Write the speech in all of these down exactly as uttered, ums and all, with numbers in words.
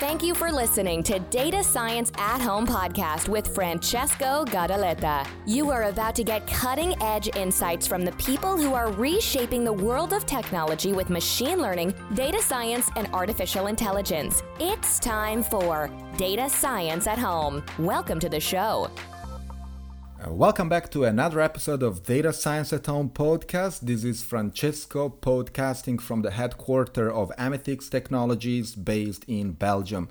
Thank you for listening to Data Science at Home podcast with Francesco Gadaletta. You are about to get cutting-edge insights from the people who are reshaping the world of technology with machine learning, data science, and artificial intelligence. It's time for Data Science at Home. Welcome to the show. Welcome back to another episode of Data Science at Home podcast. This is Francesco podcasting from the headquarters of Amethix Technologies based in Belgium.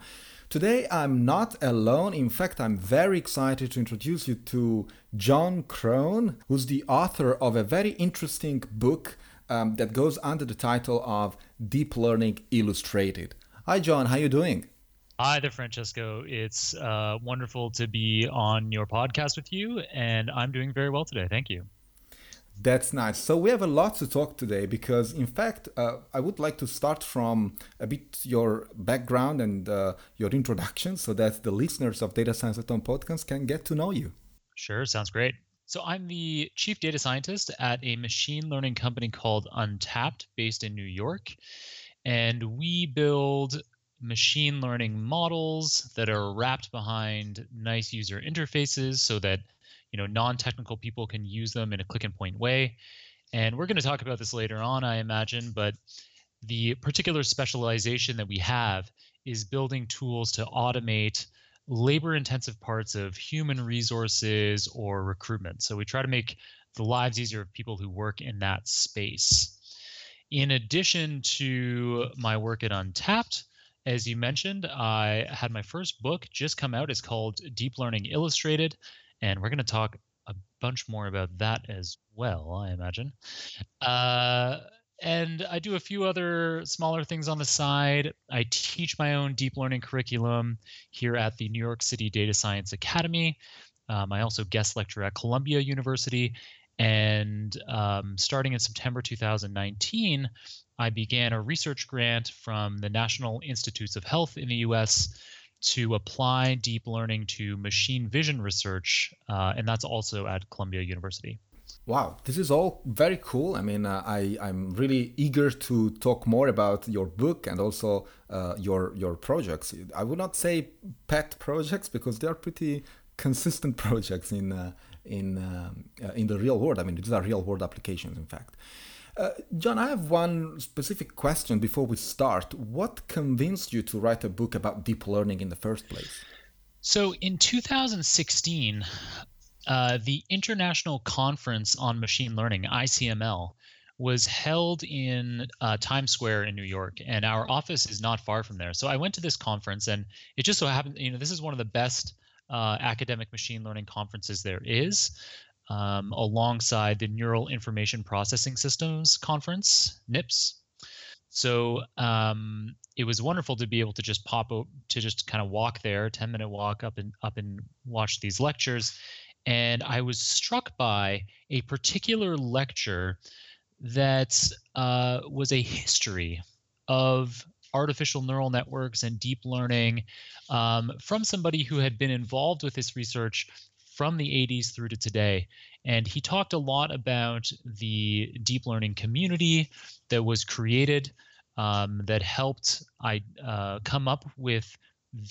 Today I'm not alone. In fact, I'm very excited to introduce you to Jon Krohn, who's the author of a very interesting book um, that goes under the title of Deep Learning Illustrated. Hi Jon, how are you doing? Hi there, Francesco. It's uh, wonderful to be on your podcast with you, and I'm doing very well today. Thank you. That's nice. So we have a lot to talk today because, in fact, uh, I would like to start from a bit your background and uh, your introduction so that the listeners of Data Science at Home podcast can get to know you. Sure. Sounds great. So I'm the chief data scientist at a machine learning company called Untapt based in New York, and we build machine learning models that are wrapped behind nice user interfaces so that, you know, non-technical people can use them in a click and point way. And we're going to talk about this later on, I imagine, but the particular specialization that we have is building tools to automate labor-intensive parts of human resources or recruitment. So we try to make the lives easier of people who work in that space. In addition to my work at Untapt, as you mentioned, I had my first book just come out. It's called Deep Learning Illustrated, and we're going to talk a bunch more about that as well, I imagine. Uh, and I do a few other smaller things on the side. I teach my own deep learning curriculum here at the New York City Data Science Academy. Um, I also guest lecture at Columbia University. And um, starting in September two thousand nineteen, I began a research grant from the National Institutes of Health in the U S to apply deep learning to machine vision research, uh, and that's also at Columbia University. Wow, this is all very cool. I mean, uh, I, I'm really eager to talk more about your book and also uh, your your projects. I would not say pet projects because they are pretty consistent projects in uh, in um, uh, in the real world. I mean, these are real world applications, in fact. Uh, Jon, I have one specific question before we start. What convinced you to write a book about deep learning in the first place? So in two thousand sixteen, uh, the International Conference on Machine Learning, I C M L, was held in uh, Times Square in New York, and our office is not far from there. So I went to this conference, and it just so happened, you know, this is one of the best uh, academic machine learning conferences there is. Um, alongside the Neural Information Processing Systems Conference, NIPS. So um, it was wonderful to be able to just pop up, to just kind of walk there, ten minute walk up and up and watch these lectures. And I was struck by a particular lecture that uh, was a history of artificial neural networks and deep learning um, from somebody who had been involved with this research from the eighties through to today. And he talked a lot about the deep learning community that was created um, that helped I uh, come up with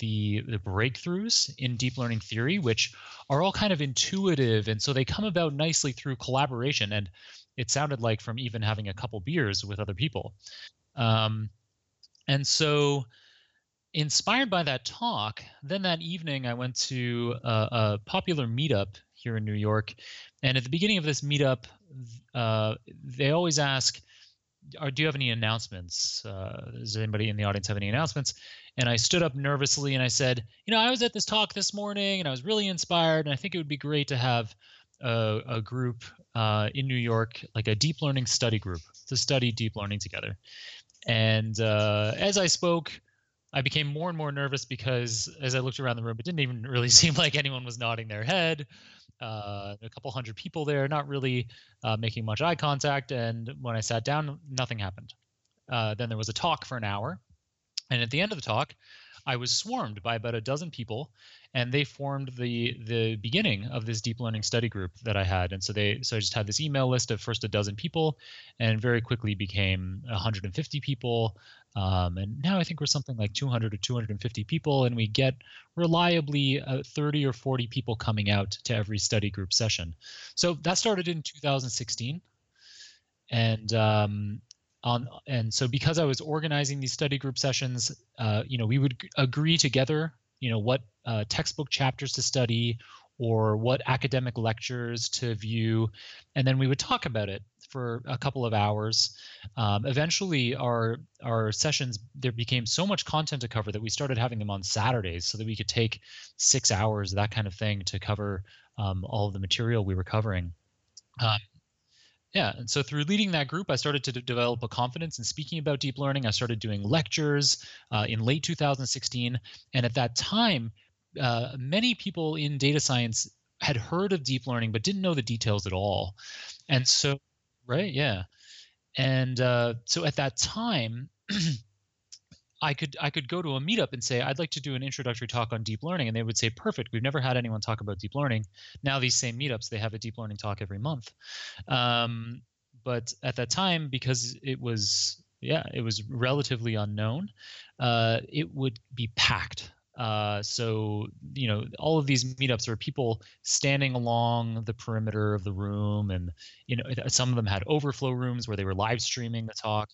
the, the breakthroughs in deep learning theory, which are all kind of intuitive. And so they come about nicely through collaboration. And it sounded like from even having a couple beers with other people. Um, and so inspired by that talk, then that evening I went to a, a popular meetup here in New York, and at the beginning of this meetup, uh, they always ask, "Are do you have any announcements? Uh, does anybody in the audience have any announcements?" And I stood up nervously and I said, "You know, I was at this talk this morning and I was really inspired, and I think it would be great to have a, a group uh, in New York, like a deep learning study group, to study deep learning together." And uh, as I spoke, I became more and more nervous because as I looked around the room, it didn't even really seem like anyone was nodding their head. Uh, a couple hundred people there, not really uh, making much eye contact. And when I sat down, nothing happened. Uh, then there was a talk for an hour. And at the end of the talk, I was swarmed by about a dozen people, and they formed the the beginning of this deep learning study group that I had. And so they so I just had this email list of first a dozen people, and very quickly became one hundred fifty people. Um, and now I think we're something like two hundred or two hundred fifty people, and we get reliably uh, thirty or forty people coming out to every study group session. So that started in two thousand sixteen. And um, on and so because I was organizing these study group sessions, uh, you know, we would agree together, you know, what uh, textbook chapters to study or what academic lectures to view, and then we would talk about it for a couple of hours. Um, eventually, our our sessions, there became so much content to cover that we started having them on Saturdays so that we could take six hours, that kind of thing, to cover um, all of the material we were covering. Um, Yeah, and so through leading that group, I started to d develop a confidence in speaking about deep learning. I started doing lectures uh, in late two thousand sixteen, and at that time, uh, many people in data science had heard of deep learning but didn't know the details at all. And so, right, yeah, and uh, so at that time, I could I could go to a meetup and say, I'd like to do an introductory talk on deep learning, and they would say, perfect, we've never had anyone talk about deep learning. Now these same meetups, they have a deep learning talk every month. Um, but at that time, because it was, yeah, it was relatively unknown, uh, it would be packed. Uh, so, you know, all of these meetups are people standing along the perimeter of the room, and, you know, some of them had overflow rooms where they were live streaming the talk.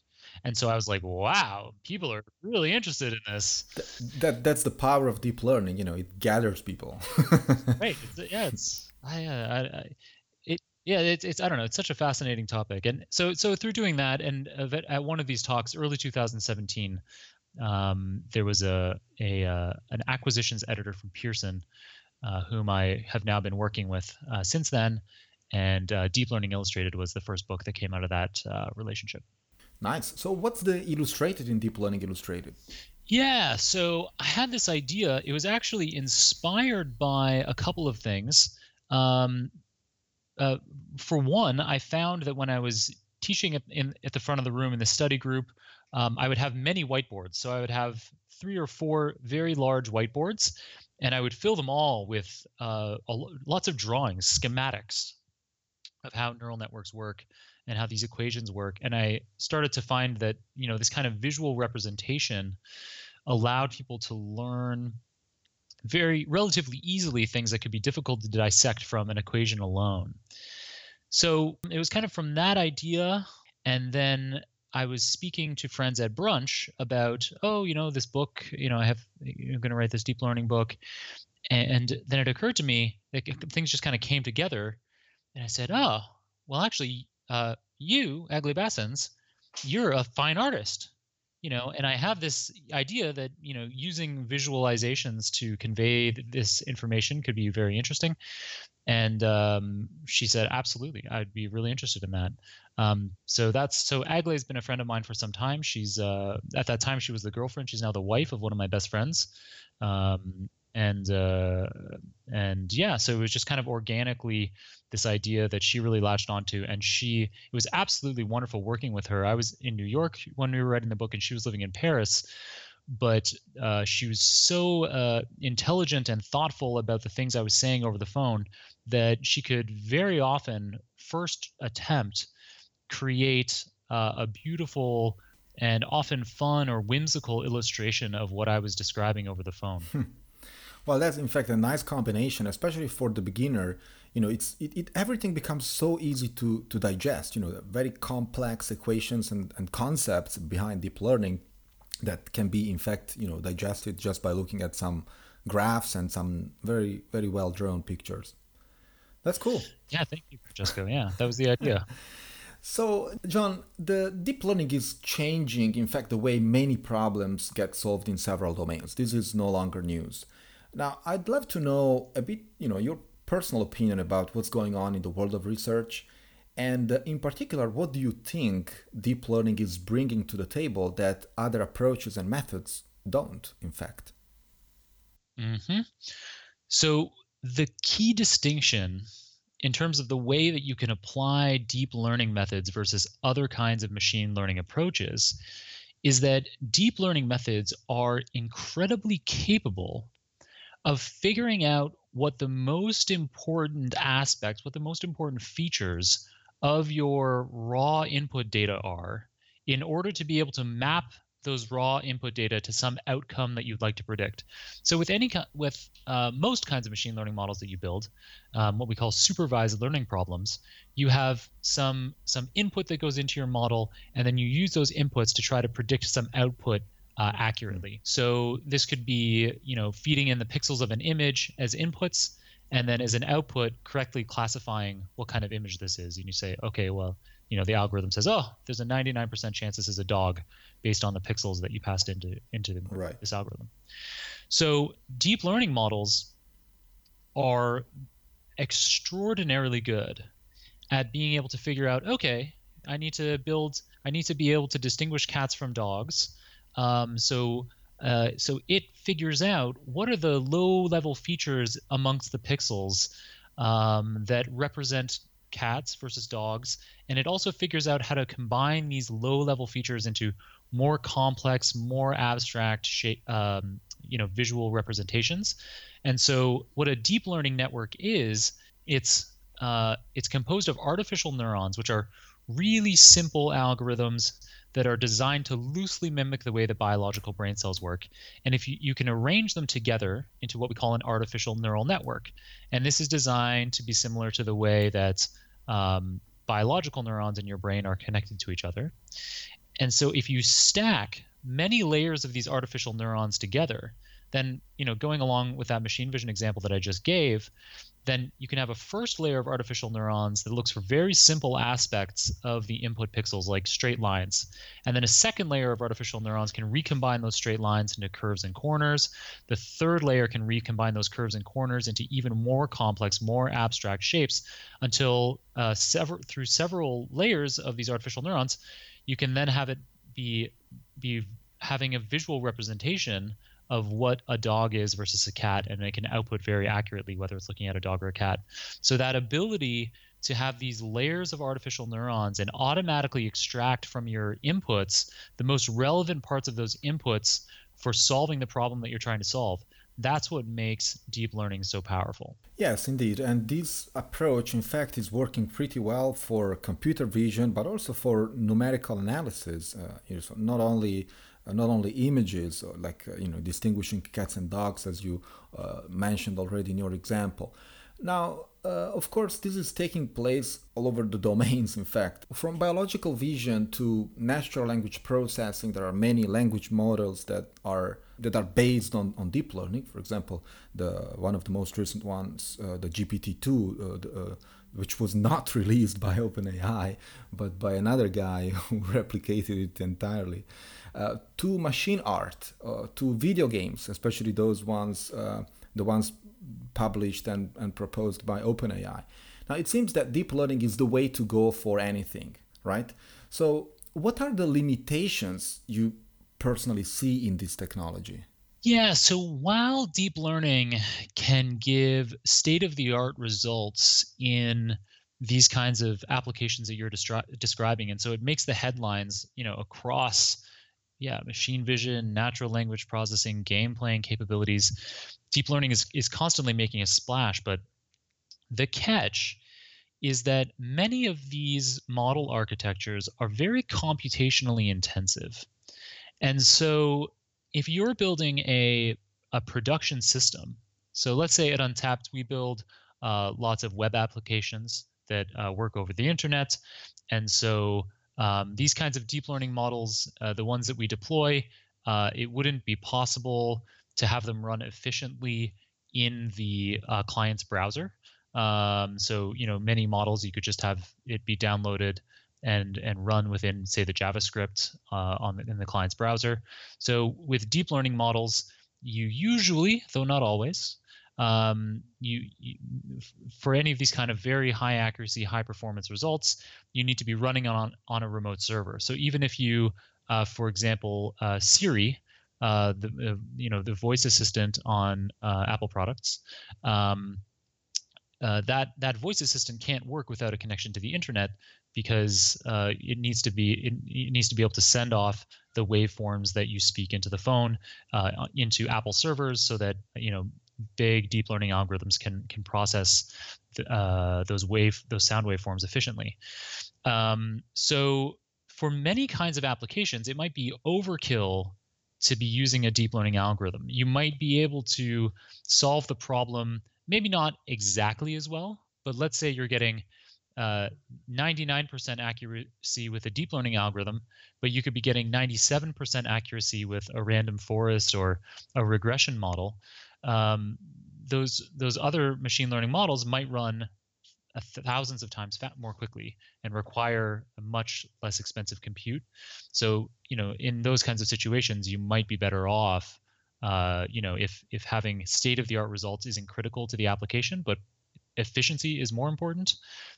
And so I was like, wow, people are really interested in this. That, that that's the power of deep learning. You know, it gathers people. Right. It's, yeah. It's, I, I, I, it, yeah, it's, it's, I don't know. It's such a fascinating topic. And so, so through doing that, and at one of these talks, early two thousand seventeen, um, there was a, a, uh, an acquisitions editor from Pearson, uh, whom I have now been working with, uh, since then. And, uh, Deep Learning Illustrated was the first book that came out of that, uh, relationship. Nice. So what's the Illustrated in Deep Learning Illustrated? Yeah, so I had this idea. It was actually inspired by a couple of things. Um, uh, for one, I found that when I was teaching at, in, at the front of the room in the study group, um, I would have many whiteboards. So I would have three or four very large whiteboards, and I would fill them all with uh, a, lots of drawings, schematics of how neural networks work and how these equations work. And I started to find that, you know, this kind of visual representation allowed people to learn very relatively easily things that could be difficult to dissect from an equation alone. So it was kind of from that idea. And then I was speaking to friends at brunch about, oh, you know, this book, you know, I have, I'm going to write this deep learning book. And then it occurred to me that things just kind of came together. And I said, oh, well, actually, Uh, you, Aglaé Bassens, you're a fine artist, you know, and I have this idea that, you know, using visualizations to convey th this information could be very interesting. And um, she said, absolutely, I'd be really interested in that. Um, so that's, so Aglaé's been a friend of mine for some time. She's, uh, at that time, she was the girlfriend. She's now the wife of one of my best friends. Um, and, uh, and yeah, so it was just kind of organically this idea that she really latched onto, and she, it was absolutely wonderful working with her. I was in New York when we were writing the book, and she was living in Paris, but uh, she was so uh, intelligent and thoughtful about the things I was saying over the phone that she could very often first attempt create uh, a beautiful and often fun or whimsical illustration of what I was describing over the phone. Hmm. Well, that's in fact a nice combination, especially for the beginner. You know, it's it, it everything becomes so easy to to digest. You know, very complex equations and, and concepts behind deep learning that can be in fact, you know, digested just by looking at some graphs and some very, very well drawn pictures. That's cool. Yeah, thank you, Francesco. Yeah, that was the idea. So, Jon, the deep learning is changing, in fact, the way many problems get solved in several domains. This is no longer news. Now, I'd love to know a bit, you know, your personal opinion about what's going on in the world of research. And in particular, what do you think deep learning is bringing to the table that other approaches and methods don't, in fact? Mm-hmm. So the key distinction in terms of the way that you can apply deep learning methods versus other kinds of machine learning approaches is that deep learning methods are incredibly capable of figuring out what the most important aspects, what the most important features of your raw input data are in order to be able to map those raw input data to some outcome that you'd like to predict. So with any with uh, most kinds of machine learning models that you build, um, what we call supervised learning problems, you have some some input that goes into your model, and then you use those inputs to try to predict some output uh, accurately. So this could be, you know, feeding in the pixels of an image as inputs, and then as an output, correctly classifying what kind of image this is. And you say, okay, well, you know, the algorithm says, oh, there's a ninety-nine percent chance this is a dog based on the pixels that you passed into into the, right. this algorithm. So deep learning models are extraordinarily good at being able to figure out, okay, I need to build, I need to be able to distinguish cats from dogs. Um, so Uh, so it figures out what are the low-level features amongst the pixels um, that represent cats versus dogs, and it also figures out how to combine these low-level features into more complex, more abstract shape, um, you know, visual representations. And so, what a deep learning network is, it's uh, it's composed of artificial neurons, which are really simple algorithms that are designed to loosely mimic the way the biological brain cells work. And if you, you can arrange them together into what we call an artificial neural network. And this is designed to be similar to the way that um, biological neurons in your brain are connected to each other. And so if you stack many layers of these artificial neurons together, then, you know, going along with that machine vision example that I just gave, then you can have a first layer of artificial neurons that looks for very simple aspects of the input pixels, like straight lines. And then a second layer of artificial neurons can recombine those straight lines into curves and corners. The third layer can recombine those curves and corners into even more complex, more abstract shapes until uh, several, through several layers of these artificial neurons, you can then have it be, be having a visual representation of what a dog is versus a cat, and it can output very accurately whether it's looking at a dog or a cat. So that ability to have these layers of artificial neurons and automatically extract from your inputs the most relevant parts of those inputs for solving the problem that you're trying to solve, that's what makes deep learning so powerful. Yes, indeed. And this approach, in fact, is working pretty well for computer vision, but also for numerical analysis. Uh, you know, so not only Uh, not only images, or like uh, you know, distinguishing cats and dogs, as you uh, mentioned already in your example. Now, uh, of course, this is taking place all over the domains, in fact. From biological vision to natural language processing, there are many language models that are that are based on, on deep learning. For example, the one of the most recent ones, uh, the G P T two, uh, the, uh, which was not released by OpenAI, but by another guy who replicated it entirely, uh, to machine art, uh, to video games, especially those ones, uh, the ones published and, and proposed by OpenAI. Now, it seems that deep learning is the way to go for anything, right? So what are the limitations you personally see in this technology? Yeah, so while deep learning can give state-of-the-art results in these kinds of applications that you're destri- describing, and so it makes the headlines, you know, across, yeah, machine vision, natural language processing, game playing capabilities, deep learning is, is constantly making a splash. But the catch is that many of these model architectures are very computationally intensive. And so if you're building a, a production system, so let's say at Untapt, we build uh, lots of web applications that uh, work over the internet. And so um, these kinds of deep learning models, uh, the ones that we deploy, uh, it wouldn't be possible to have them run efficiently in the uh, client's browser. Um, so, you know, many models, you could just have it be downloaded and and run within, say, the JavaScript uh, on the, in the client's browser. So with deep learning models, you usually, though not always, um, you, you for any of these kind of very high accuracy, high performance results, you need to be running on on a remote server. So even if you, uh, for example, uh, Siri, uh, the uh, you know the voice assistant on uh, Apple products. Um, Uh, that that voice assistant can't work without a connection to the internet because uh, it needs to be it, it needs to be able to send off the waveforms that you speak into the phone uh, into Apple servers so that, you know, big deep learning algorithms can can process th- uh, those wave those sound waveforms efficiently. Um, so for many kinds of applications, it might be overkill to be using a deep learning algorithm. You might be able to solve the problem, maybe not exactly as well, but let's say you're getting uh, ninety-nine percent accuracy with a deep learning algorithm, but you could be getting ninety-seven percent accuracy with a random forest or a regression model. Um, those those other machine learning models might run thousands of times more quickly and require a much less expensive compute. So, you know, in those kinds of situations, you might be better off, uh, you know, if if having state-of-the-art results isn't critical to the application, but efficiency is more important,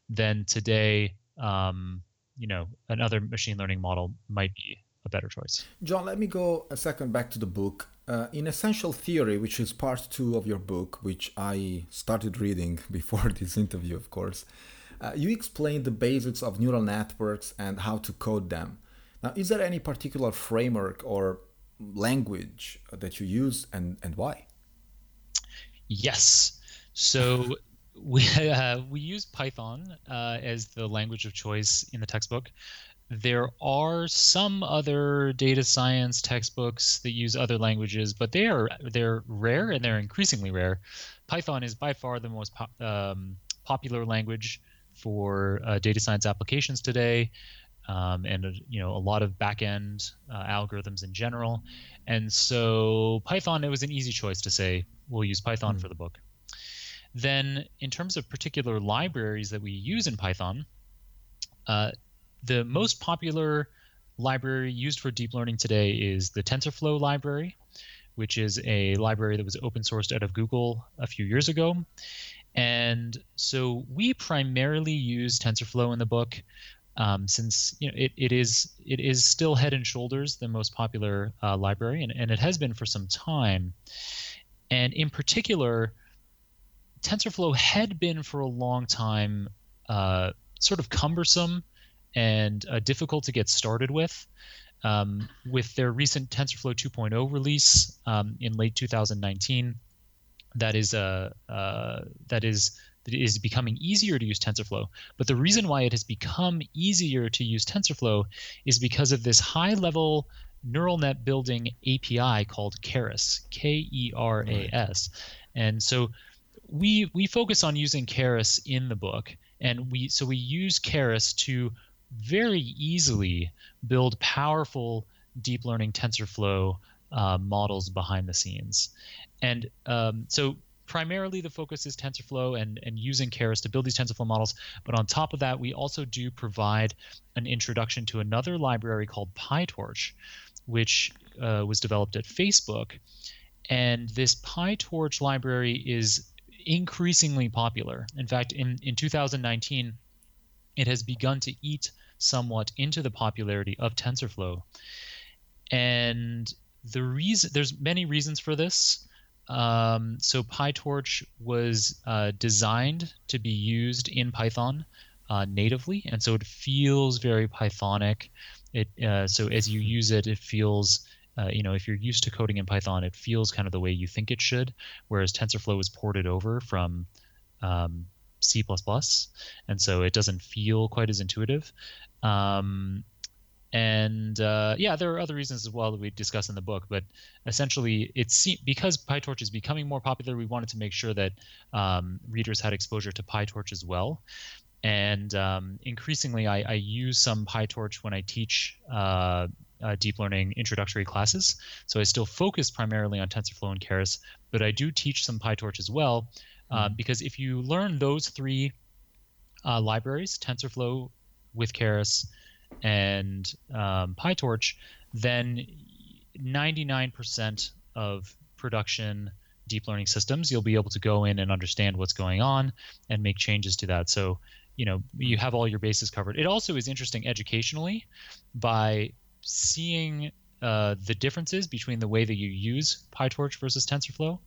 then today, um, you know, another machine learning model might be a better choice. Jon, let me go a second back to the book. Uh, in Essential Theory, which is part two of your book, which I started reading before this interview, of course, uh, you explain the basics of neural networks and how to code them. Now, is there any particular framework or language that you use, and, and why? Yes. So we, uh, we use Python uh, as the language of choice in the textbook. There are some other data science textbooks that use other languages, but they are they're rare and they're increasingly rare. Python is by far the most po- um, popular language for uh, data science applications today, um, and uh, you know, a lot of back-end uh, algorithms in general. And so Python, it was an easy choice to say we'll use Python mm-hmm. for the book. Then, in terms of particular libraries that we use in Python, uh, the most popular library used for deep learning today is the TensorFlow library, which is a library that was open sourced out of Google a few years ago. And so we primarily use TensorFlow in the book, um, since you know it, it is it is still head and shoulders the most popular uh, library, and, and it has been for some time. And in particular, TensorFlow had been for a long time uh, sort of cumbersome and uh, difficult to get started with. Um, with their recent TensorFlow two point oh release um, in late two thousand nineteen, that is uh, uh, that is that is becoming easier to use TensorFlow. But the reason why it has become easier to use TensorFlow is because of this high-level neural net building A P I called Keras, K E R A S. Right. And so we we focus on using Keras in the book, and we so we use Keras to very easily build powerful deep learning TensorFlow uh, models behind the scenes. And um, so primarily the focus is TensorFlow and, and using Keras to build these TensorFlow models. But on top of that, we also do provide an introduction to another library called PyTorch, which uh, was developed at Facebook. And this PyTorch library is increasingly popular. In fact, in, in two thousand nineteen, it has begun to eat somewhat into the popularity of TensorFlow. And the reason there's many reasons for this. Um, so PyTorch was uh, designed to be used in Python uh, natively, and so it feels very Pythonic. It uh, so as you use it, it feels uh, you know if you're used to coding in Python, it feels kind of the way you think it should. Whereas TensorFlow was ported over from um, C plus plus, and so it doesn't feel quite as intuitive. Um, and uh, yeah, there are other reasons as well that we discuss in the book, but essentially it's because PyTorch is becoming more popular, we wanted to make sure that um, readers had exposure to PyTorch as well. And um, increasingly, I, I use some PyTorch when I teach uh, uh, deep learning introductory classes. So I still focus primarily on TensorFlow and Keras, but I do teach some PyTorch as well. Uh, because if you learn those three uh, libraries, TensorFlow with Keras and um, PyTorch, then ninety-nine percent of production deep learning systems, you'll be able to go in and understand what's going on and make changes to that. So, you know, you have all your bases covered. It also is interesting educationally by seeing Uh, the differences between the way that you use PyTorch versus TensorFlow.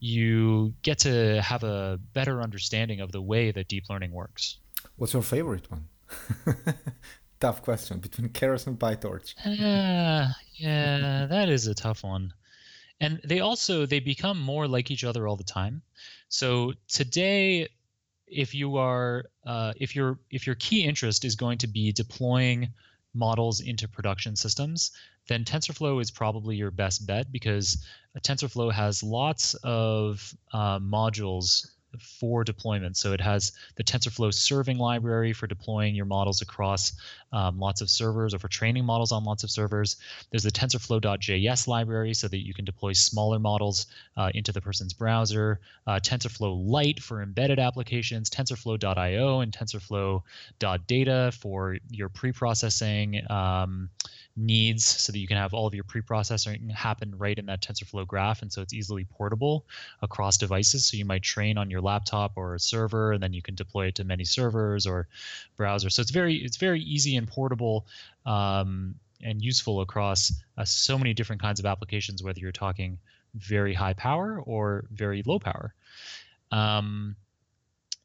You get to have a better understanding of the way that deep learning works. What's your favorite one? Tough question between Keras and PyTorch. Uh, yeah, that is a tough one. And they also, they become more like each other all the time. So today, if you are, uh, if your if your key interest is going to be deploying models into production systems, then TensorFlow is probably your best bet, because TensorFlow has lots of uh, modules for deployment. So it has the TensorFlow serving library for deploying your models across um, lots of servers, or for training models on lots of servers. There's the TensorFlow.js library so that you can deploy smaller models uh, into the person's browser. Uh, TensorFlow Lite for embedded applications, TensorFlow dot i o and TensorFlow dot data for your pre-processing um, needs, so that you can have all of your pre-processing happen right in that TensorFlow graph. And so it's easily portable across devices. So you might train on your laptop or a server, and then you can deploy it to many servers or browsers. So it's very it's very easy and portable um, and useful across uh, so many different kinds of applications, whether you're talking very high power or very low power. Um,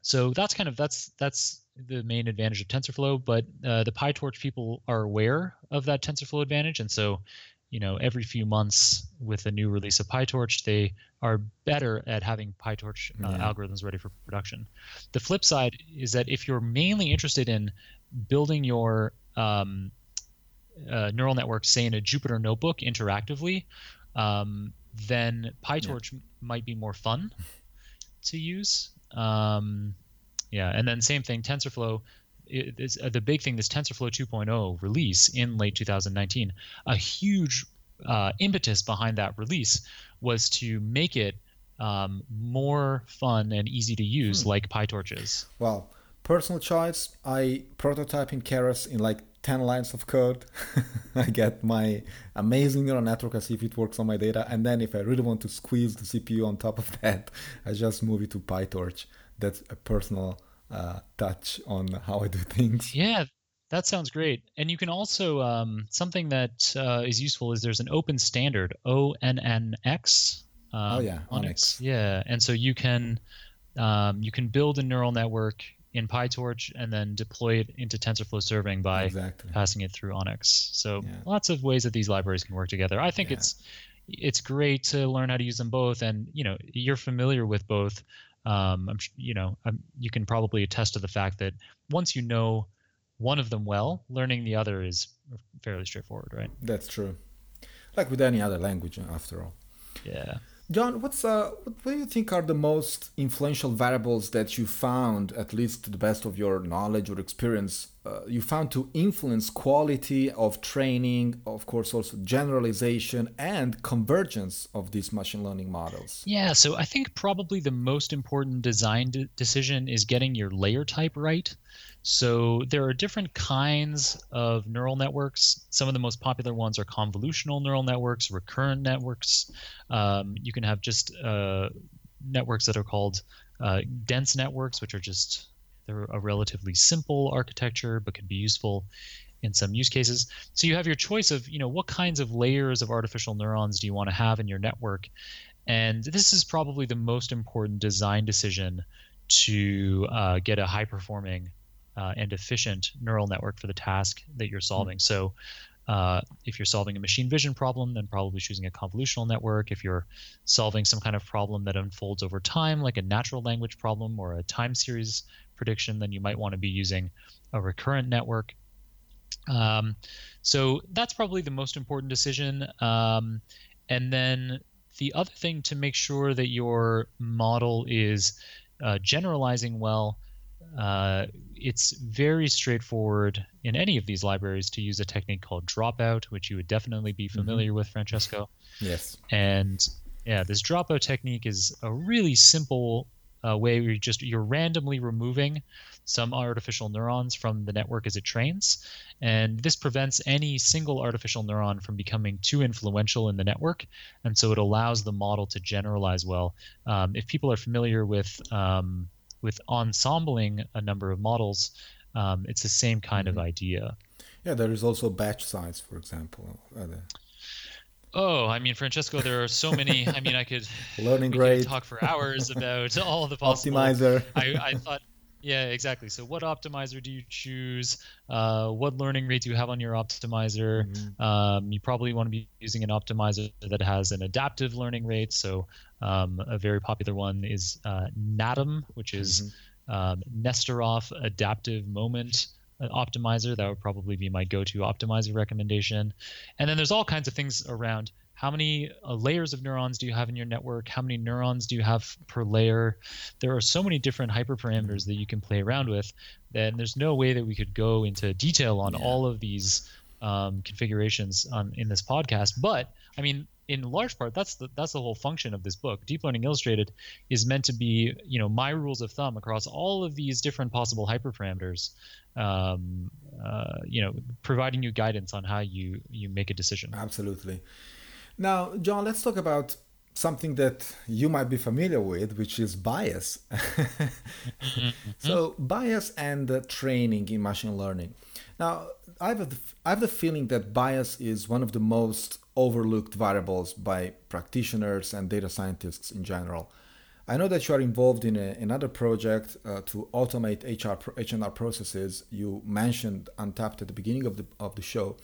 so that's kind of that's that's the main advantage of TensorFlow. But uh, the PyTorch people are aware of that TensorFlow advantage, and so, you know, every few months with a new release of PyTorch, they are better at having PyTorch uh, yeah. algorithms ready for production. The flip side is that if you're mainly interested in building your um, uh, neural network, say in a Jupyter notebook interactively, um, then PyTorch yeah. might be more fun to use. Um, yeah, and then same thing, TensorFlow. It is, uh, the big thing, this TensorFlow two point oh release in late two thousand nineteen, a huge uh, impetus behind that release was to make it um, more fun and easy to use, hmm. like PyTorch is. Well, personal choice, I prototype in Keras in like ten lines of code. I get my amazing neural network, I see if it works on my data, and then if I really want to squeeze the C P U on top of that, I just move it to PyTorch. That's a personal Uh, touch on how I do things. Yeah, that sounds great. And you can also, um, something that uh, is useful is there's an open standard, O N N X. Um, oh yeah, O N N X. Yeah, and so you can um, you can build a neural network in PyTorch and then deploy it into TensorFlow serving by exactly. passing it through O N N X. So yeah. lots of ways that these libraries can work together. I think yeah. it's it's great to learn how to use them both, and you know, you're familiar with both. Um, I'm, you know, I'm, you can probably attest to the fact that once you know one of them well, learning the other is fairly straightforward, right? That's true. Like with any other language, after all. Yeah. Jon, what's uh, what do you think are the most influential variables that you found, at least to the best of your knowledge or experience, uh, you found to influence quality of training, of course, also generalization and convergence of these machine learning models? Yeah, so I think probably the most important design de- decision is getting your layer type right. So there are different kinds of neural networks. Some of the most popular ones are convolutional neural networks, recurrent networks. Um, you can have just uh, networks that are called uh, dense networks, which are just, they're a relatively simple architecture, but can be useful in some use cases. So you have your choice of, you know, what kinds of layers of artificial neurons do you want to have in your network? And this is probably the most important design decision to uh, get a high-performing Uh, and efficient neural network for the task that you're solving. So uh, if you're solving a machine vision problem, then probably choosing a convolutional network. If you're solving some kind of problem that unfolds over time, like a natural language problem or a time series prediction, then you might want to be using a recurrent network. Um, so that's probably the most important decision. Um, and then the other thing to make sure that your model is uh, generalizing well, Uh, it's very straightforward in any of these libraries to use a technique called dropout, which you would definitely be familiar mm-hmm. with, Francesco. Yes. And yeah, this dropout technique is a really simple uh, way where you just, you're randomly removing some artificial neurons from the network as it trains. And this prevents any single artificial neuron from becoming too influential in the network. And so it allows the model to generalize well. Um, if people are familiar with... Um, with ensembling a number of models, um, it's the same kind mm-hmm. of idea. Yeah, there is also batch size, for example. Oh, I mean, Francesco, there are so many. I mean, I could learning grade talk for hours about all the possible. Optimizer. I, I thought, yeah, exactly. So what optimizer do you choose? Uh, what learning rate do you have on your optimizer? Mm-hmm. Um, you probably want to be using an optimizer that has an adaptive learning rate. So Um, a very popular one is uh, NADAM, which is mm-hmm. um, Nesterov Adaptive Moment an optimizer. That would probably be my go-to optimizer recommendation. And then there's all kinds of things around how many uh, layers of neurons do you have in your network? How many neurons do you have per layer? There are so many different hyperparameters that you can play around with. Then there's no way that we could go into detail on yeah. all of these um, configurations on, in this podcast. But I mean, in large part, that's the that's the whole function of this book. Deep Learning Illustrated is meant to be, you know, my rules of thumb across all of these different possible hyperparameters, um, uh, you know, providing you guidance on how you you make a decision. Absolutely. Now, Jon, let's talk about something that you might be familiar with, which is bias. mm-hmm. So, bias and uh, training in machine learning. Now, I have the, I have the feeling that bias is one of the most overlooked variables by practitioners and data scientists in general. I know that you are involved in a, another project uh, to automate H R H R processes. You mentioned Untapt at the beginning of the of the show.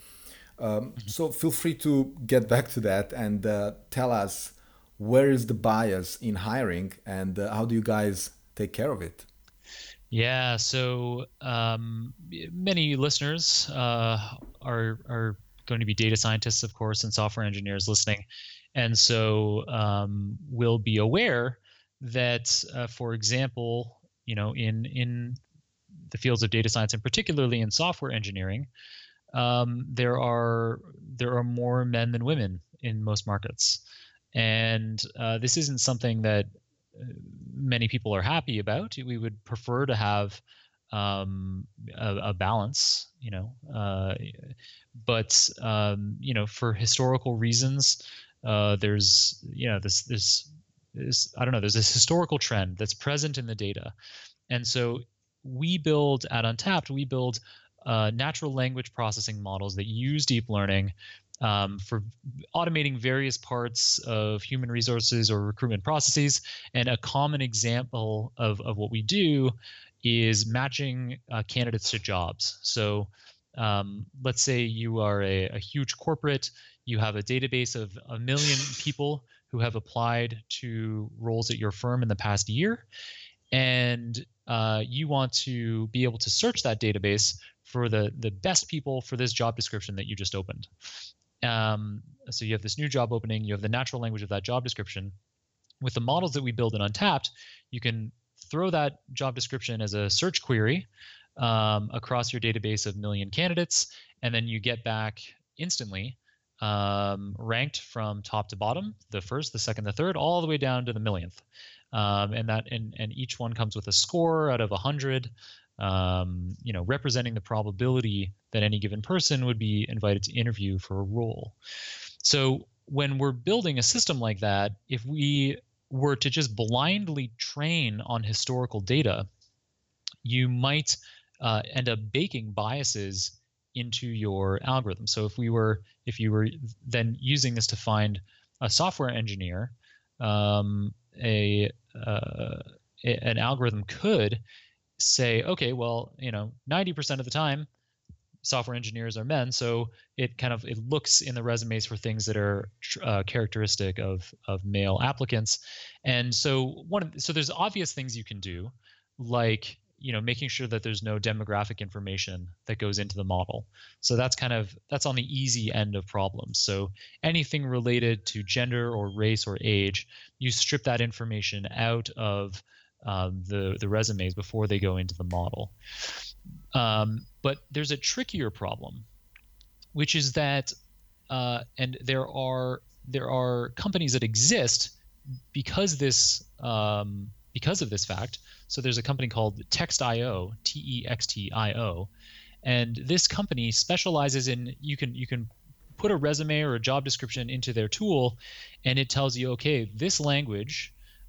Um, mm-hmm. So feel free to get back to that and uh, tell us where is the bias in hiring and uh, how do you guys take care of it? Yeah, so um, many listeners uh, are are going to be data scientists, of course, and software engineers listening. And so um, we'll be aware that, uh, for example, you know, in, in the fields of data science and particularly in software engineering, Um, there are there are more men than women in most markets, and uh, this isn't something that many people are happy about. We would prefer to have um, a, a balance, you know. Uh, but um, you know, for historical reasons, uh, there's you know this this this I don't know. There's this historical trend that's present in the data, and so we build at Untapt. We build. Uh, natural language processing models that use deep learning um, for automating various parts of human resources or recruitment processes. And a common example of, of what we do is matching uh, candidates to jobs. So um, let's say you are a, a huge corporate, you have a database of a million people who have applied to roles at your firm in the past year. And uh, you want to be able to search that database for the, the best people for this job description that you just opened. Um, so you have this new job opening, you have the natural language of that job description. With the models that we build in Untapt, you can throw that job description as a search query um, across your database of million candidates, and then you get back instantly um, ranked from top to bottom, the first, the second, the third, all the way down to the millionth. Um, and that and, and each one comes with a score out of one hundred. Um, you know, representing the probability that any given person would be invited to interview for a role. So when we're building a system like that, if we were to just blindly train on historical data, you might uh, end up baking biases into your algorithm. So if we were, if you were then using this to find a software engineer, um, a, uh, an algorithm could say, okay, well, you know, ninety percent of the time, software engineers are men. So it kind of, it looks in the resumes for things that are uh, characteristic of, of male applicants. And so one of, so there's obvious things you can do, like, you know, making sure that there's no demographic information that goes into the model. So that's kind of, that's on the easy end of problems. So anything related to gender or race or age, you strip that information out of Um, the, the resumes before they go into the model. Um, but there's a trickier problem, which is that uh, and there are there are companies that exist because this um, because of this fact. So there's a company called TextIO, T E X T I O, and this company specializes in you can you can put a resume or a job description into their tool, and it tells you, okay, this language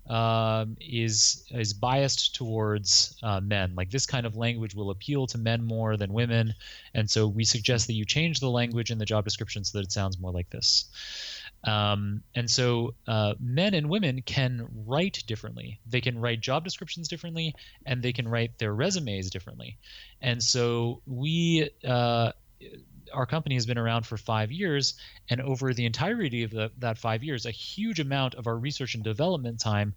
Um, is is biased towards uh, men. Like this kind of language will appeal to men more than women, and so we suggest that you change the language in the job description so that it sounds more like this. Um, and so uh, men and women can write differently. They can write job descriptions differently, and they can write their resumes differently. And so we, uh, our company has been around for five years, and over the entirety of the, that five years, a huge amount of our research and development time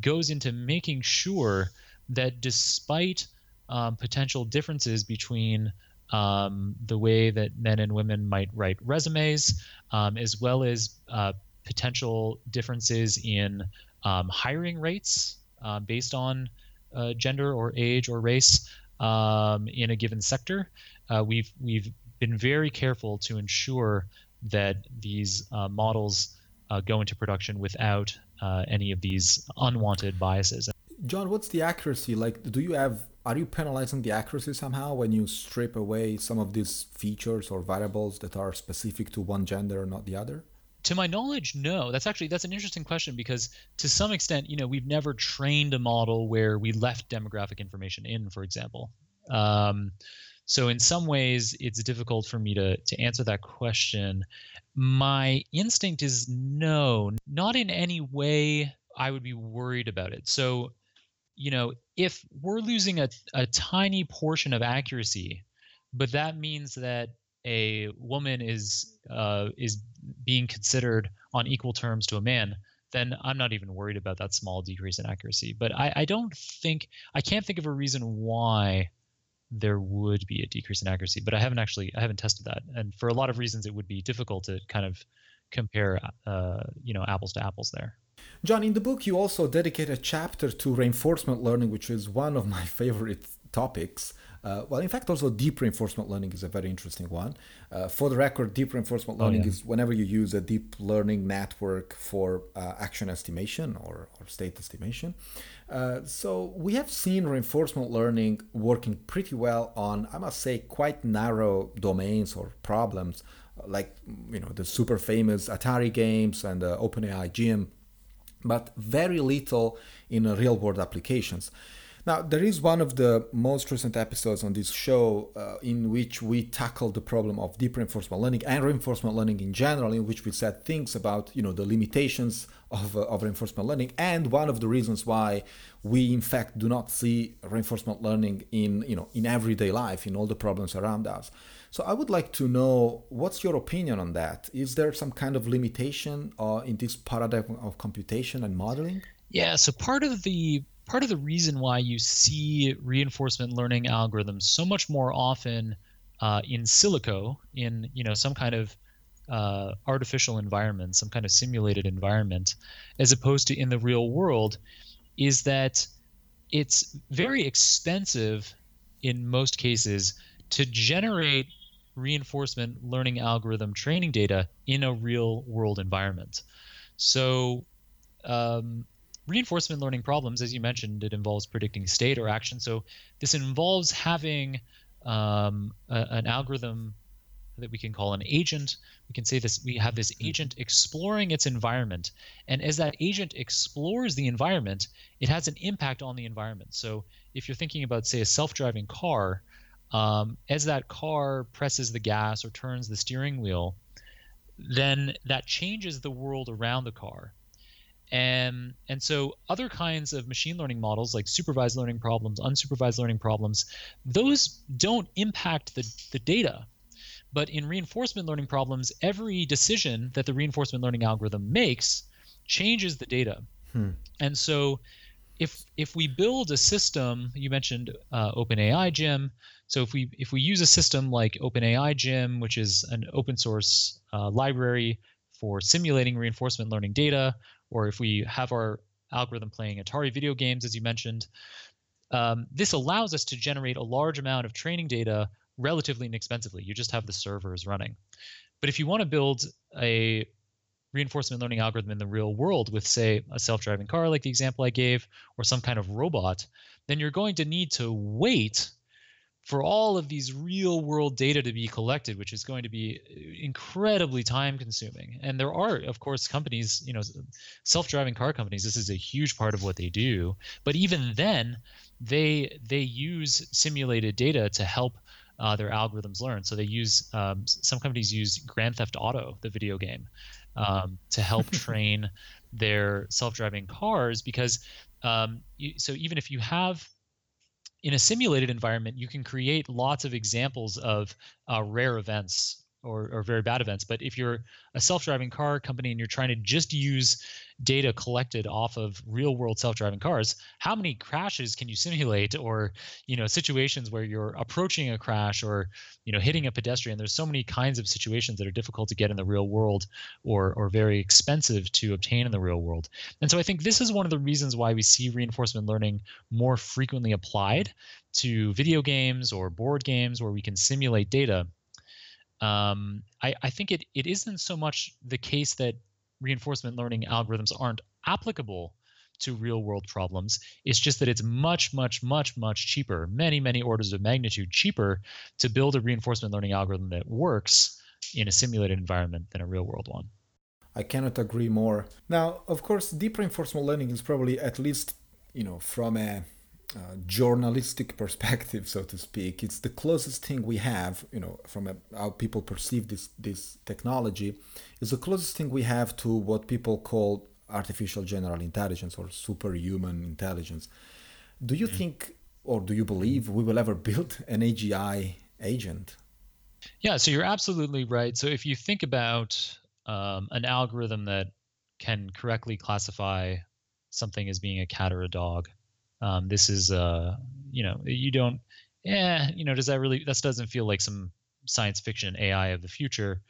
goes into making sure that despite um, potential differences between um, the way that men and women might write resumes, um, as well as uh, potential differences in um, hiring rates uh, based on uh, gender or age or race um, in a given sector. Uh, we've we've been very careful to ensure that these uh, models uh, go into production without uh, any of these unwanted biases. Jon, what's the accuracy like? Do you have? Are you penalizing the accuracy somehow when you strip away some of these features or variables that are specific to one gender and not the other? To my knowledge, no. That's actually that's an interesting question because to some extent, you know, we've never trained a model where we left demographic information in, for example. Um, So in some ways, it's difficult for me to, to answer that question. My instinct is no, not in any way I would be worried about it. So, you know, if we're losing a, a tiny portion of accuracy, but that means that a woman is uh, is being considered on equal terms to a man, then I'm not even worried about that small decrease in accuracy. But I, I don't think, I can't think of a reason why there would be a decrease in accuracy, but I haven't actually, I haven't tested that. And for a lot of reasons, it would be difficult to kind of compare, uh, you know, apples to apples there. Jon, in the book, you also dedicate a chapter to reinforcement learning, which is one of my favorite topics. Uh, well, in fact, also deep reinforcement learning is a very interesting one. Uh, for the record, deep reinforcement learning oh, yeah. is whenever you use a deep learning network for uh, action estimation or, or state estimation. Uh, so we have seen reinforcement learning working pretty well on, I must say, quite narrow domains or problems, like, you know, the super famous Atari games and the OpenAI Gym, but very little in real world applications. Now, there is one of the most recent episodes on this show uh, in which we tackled the problem of deep reinforcement learning and reinforcement learning in general, in which we said things about, you know, the limitations of, uh, of reinforcement learning. And one of the reasons why we, in fact, do not see reinforcement learning in, you know, in everyday life, in all the problems around us. So I would like to know, what's your opinion on that? Is there some kind of limitation uh, in this paradigm of computation and modeling? Yeah, so part of the Part of the reason why you see reinforcement learning algorithms so much more often uh, in silico, in you know some kind of uh, artificial environment, some kind of simulated environment, as opposed to in the real world, is that it's very expensive in most cases to generate reinforcement learning algorithm training data in a real world environment. So um, reinforcement learning problems, as you mentioned, it involves predicting state or action. So this involves having um, a, an algorithm that we can call an agent. We can say this, we have this agent exploring its environment. And as that agent explores the environment, it has an impact on the environment. So if you're thinking about, say, a self-driving car, um, as that car presses the gas or turns the steering wheel, then that changes the world around the car. And and so other kinds of machine learning models, like supervised learning problems, unsupervised learning problems, those don't impact the, the data. But in reinforcement learning problems, every decision that the reinforcement learning algorithm makes changes the data. Hmm. And so if if we build a system, you mentioned uh, OpenAI Gym. So if we if we use a system like OpenAI Gym, which is an open source uh, library for simulating reinforcement learning data, or if we have our algorithm playing Atari video games, as you mentioned, um, this allows us to generate a large amount of training data relatively inexpensively. You just have the servers running. But if you want to build a reinforcement learning algorithm in the real world with, say, a self-driving car, like the example I gave, or some kind of robot, then you're going to need to wait for all of these real world data to be collected, which is going to be incredibly time consuming. And there are, of course, companies, you know, self-driving car companies, this is a huge part of what they do. But even then, they they use simulated data to help uh, their algorithms learn. So they use, um, some companies use Grand Theft Auto, the video game, um, to help train their self-driving cars because, um, you, so even if you have, in a simulated environment, you can create lots of examples of uh, rare events or, or very bad events. But if you're a self-driving car company and you're trying to just use data collected off of real-world self-driving cars, how many crashes can you simulate, or, you know, situations where you're approaching a crash or, you know, hitting a pedestrian? There's so many kinds of situations that are difficult to get in the real world or or very expensive to obtain in the real world. And so I think this is one of the reasons why we see reinforcement learning more frequently applied to video games or board games where we can simulate data. Um, I, I think it it isn't so much the case that reinforcement learning algorithms aren't applicable to real world problems. It's just that it's much, much, much, much cheaper, many, many orders of magnitude cheaper to build a reinforcement learning algorithm that works in a simulated environment than a real world one. I cannot agree more. Now, of course, deep reinforcement learning is probably, at least, you know, from a uh, journalistic perspective, so to speak, it's the closest thing we have, you know, from a, how people perceive this, this technology, is the closest thing we have to what people call artificial general intelligence or superhuman intelligence. Do you think, or do you believe, we will ever build an A G I agent? Yeah, so you're absolutely right. So if you think about um, an algorithm that can correctly classify something as being a cat or a dog, um, this is, uh, you know, you don't, eh, you know, does that really, that doesn't feel like some science fiction A I of the future.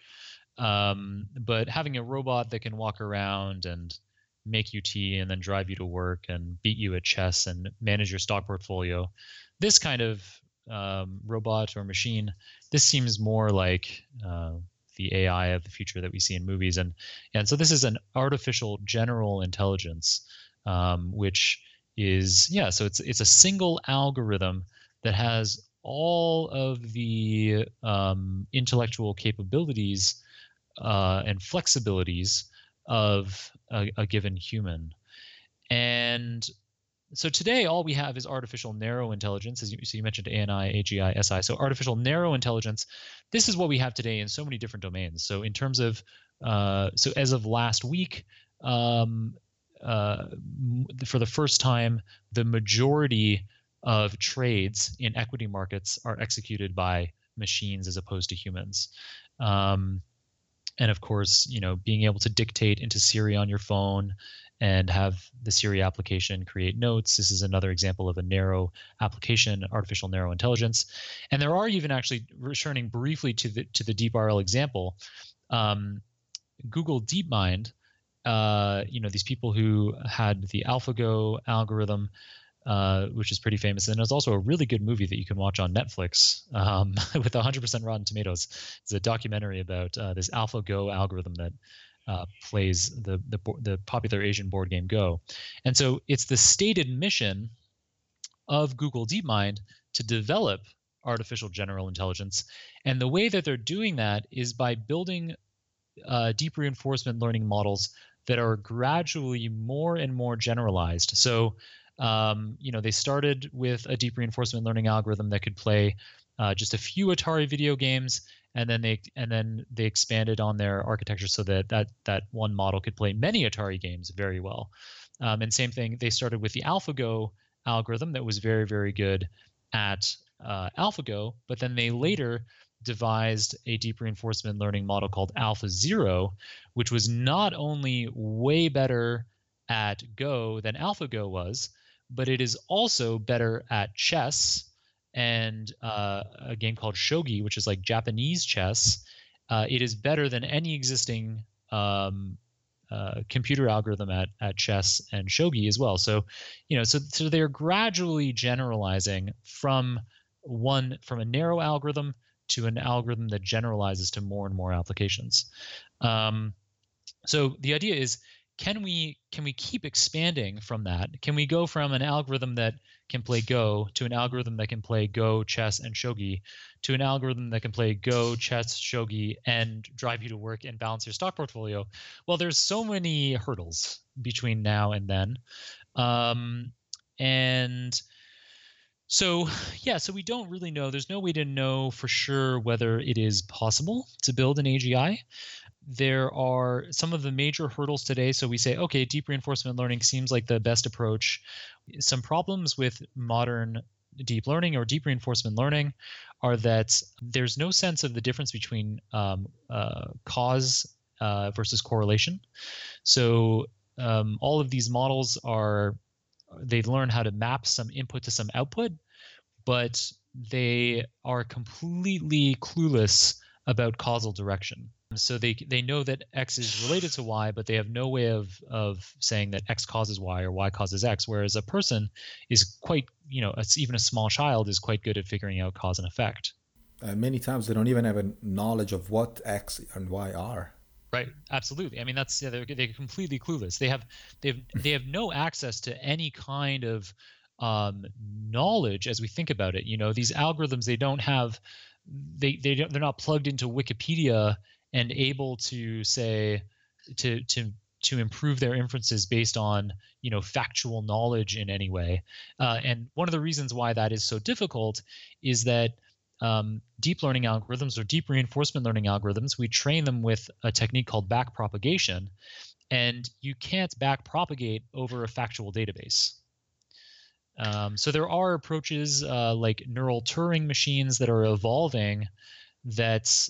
Um, but having a robot that can walk around and make you tea and then drive you to work and beat you at chess and manage your stock portfolio, this kind of um, robot or machine, this seems more like uh, the A I of the future that we see in movies. And and so this is an artificial general intelligence, um, which is, yeah, so it's it's a single algorithm that has all of the um, intellectual capabilities Uh, and flexibilities of a, a given human. And so today all we have is artificial narrow intelligence, as you, so you mentioned A N I, A G I, S I. So artificial narrow intelligence, this is what we have today in so many different domains. So in terms of, uh, so as of last week, um, uh, for the first time, the majority of trades in equity markets are executed by machines as opposed to humans. Um, And of course, you know, being able to dictate into Siri on your phone and have the Siri application create notes. This is another example of a narrow application, artificial narrow intelligence. And there are even, actually returning briefly to the to the DeepRL example, um, Google DeepMind, uh, you know, these people who had the AlphaGo algorithm, Uh, which is pretty famous, and it's also a really good movie that you can watch on Netflix um, with one hundred percent Rotten Tomatoes. It's a documentary about uh, this AlphaGo algorithm that uh, plays the, the the popular Asian board game Go. And so it's the stated mission of Google DeepMind to develop artificial general intelligence, and the way that they're doing that is by building uh, deep reinforcement learning models that are gradually more and more generalized. So Um, you know, they started with a deep reinforcement learning algorithm that could play uh, just a few Atari video games, and then they and then they expanded on their architecture so that that that one model could play many Atari games very well. Um, and same thing, they started with the AlphaGo algorithm that was very, very good at uh, AlphaGo, but then they later devised a deep reinforcement learning model called Alpha Zero, which was not only way better at Go than AlphaGo was, but it is also better at chess and uh, a game called shogi, which is like Japanese chess. Uh, it is better than any existing um, uh, computer algorithm at at chess and shogi as well. So, you know, so so they're gradually generalizing from one from a narrow algorithm to an algorithm that generalizes to more and more applications. Um, so the idea is, Can we can we keep expanding from that? Can we go from an algorithm that can play Go to an algorithm that can play Go, chess, and shogi, to an algorithm that can play Go, chess, shogi, and drive you to work and balance your stock portfolio? Well, there's so many hurdles between now and then, um, and so yeah, so we don't really know. There's no way to know for sure whether it is possible to build an A G I. There are some of the major hurdles today. So we say, okay, deep reinforcement learning seems like the best approach. Some problems with modern deep learning or deep reinforcement learning are that there's no sense of the difference between um, uh, cause uh, versus correlation. So um, all of these models are, they learn how to map some input to some output, but they are completely clueless about causal direction. So they they know that X is related to Y, but they have no way of of saying that X causes Y or Y causes X. Whereas a person is quite, you know, it's even a small child is quite good at figuring out cause and effect. Uh, many times they don't even have a knowledge of what X and Y are. Right. Absolutely. I mean, that's yeah, they're they're completely clueless. They have they have they have no access to any kind of um, knowledge as we think about it. You know, these algorithms, they don't have they they don't, they're not plugged into Wikipedia and able to say to to to improve their inferences based on, you know, factual knowledge in any way. Uh, and one of the reasons why that is so difficult is that um, deep learning algorithms or deep reinforcement learning algorithms, we train them with a technique called backpropagation, and you can't backpropagate over a factual database. Um, so there are approaches uh, like neural Turing machines that are evolving that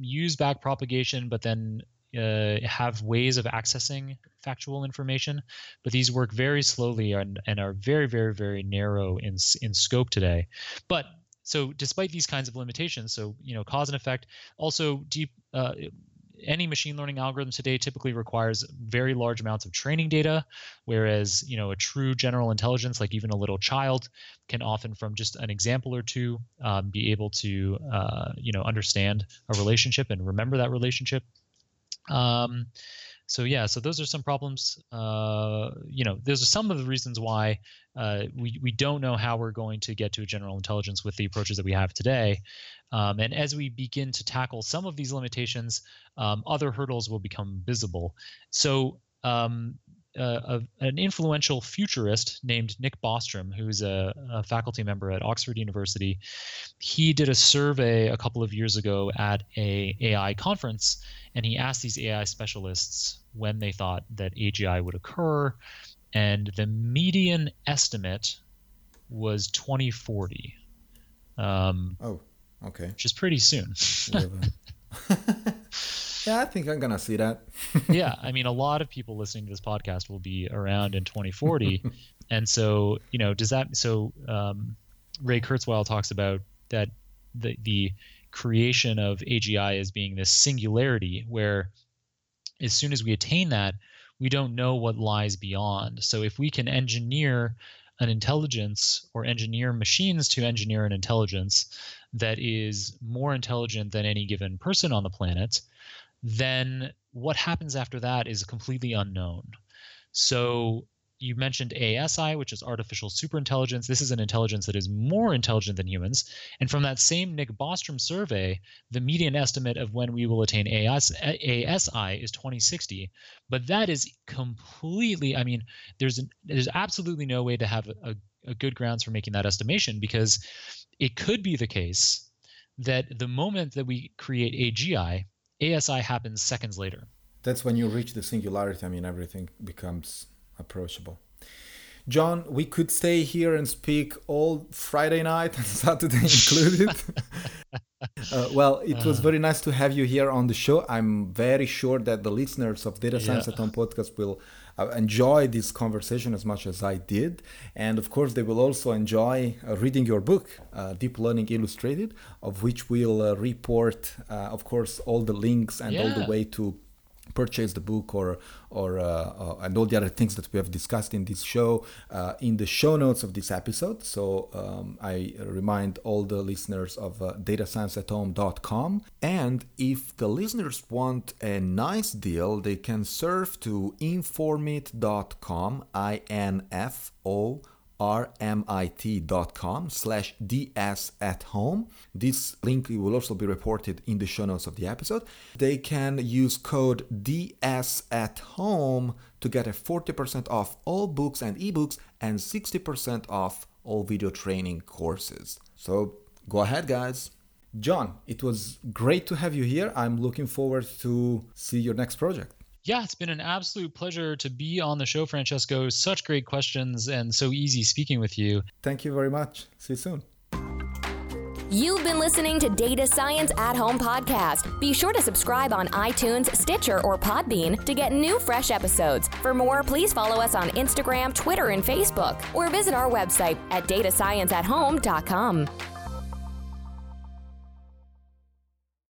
use backpropagation, but then uh, have ways of accessing factual information. But these work very slowly and, and are very, very, very narrow in in scope today. But so, despite these kinds of limitations, so you know, cause and effect. Also, deep uh, any machine learning algorithm today typically requires very large amounts of training data, whereas you know, a true general intelligence, like even a little child, can often from just an example or two um, be able to uh, you know, understand a relationship and remember that relationship. Um, so yeah, so those are some problems. Uh, you know, those are some of the reasons why uh, we we don't know how we're going to get to a general intelligence with the approaches that we have today. Um, and as we begin to tackle some of these limitations, um, other hurdles will become visible. So. Um, Uh, a, an influential futurist named Nick Bostrom, who's a, a faculty member at Oxford University, he did a survey a couple of years ago at a AI conference, and he asked these A I specialists when they thought that A G I would occur, and the median estimate was twenty forty. Um, oh, okay. Which is pretty soon. Yeah, I think I'm going to see that. Yeah, I mean, a lot of people listening to this podcast will be around in twenty forty. And so, you know, does that... So um, Ray Kurzweil talks about that the, the creation of A G I as being this singularity where as soon as we attain that, we don't know what lies beyond. So if we can engineer an intelligence or engineer machines to engineer an intelligence that is more intelligent than any given person on the planet... then what happens after that is completely unknown. So you mentioned A S I, which is artificial superintelligence. This is an intelligence that is more intelligent than humans. And from that same Nick Bostrom survey, the median estimate of when we will attain A S I is twenty sixty. But that is completely, I mean, there's an, there's absolutely no way to have a, a good grounds for making that estimation, because it could be the case that the moment that we create A G I, A S I happens seconds later. That's when you reach the singularity. I mean, everything becomes approachable. John, we could stay here and speak all Friday night and Saturday included. uh, well, it was very nice to have you here on the show. I'm very sure that the listeners of Data Science yeah. at Home podcast will uh, enjoy this conversation as much as I did. And of course, they will also enjoy uh, reading your book, uh, Deep Learning Illustrated, of which we'll uh, report, uh, of course, all the links and yeah. all the way to purchase the book or or uh, uh, and all the other things that we have discussed in this show uh, in the show notes of this episode. So um, I remind all the listeners of uh, data science at home dot com. And if the listeners want a nice deal, they can surf to informit dot com, I N F O R M I T dot com slash D S at home. This link will also be reported in the show notes of the episode. They can use code D S at home to get a forty percent off all books and ebooks and sixty percent off all video training courses. So go ahead, guys. John, it was great to have you here. I'm looking forward to see your next project. Yeah, it's been an absolute pleasure to be on the show, Francesco. Such great questions and so easy speaking with you. Thank you very much. See you soon. You've been listening to Data Science at Home podcast. Be sure to subscribe on iTunes, Stitcher, or Podbean to get new fresh episodes. For more, please follow us on Instagram, Twitter, and Facebook, or visit our website at data science at home dot com.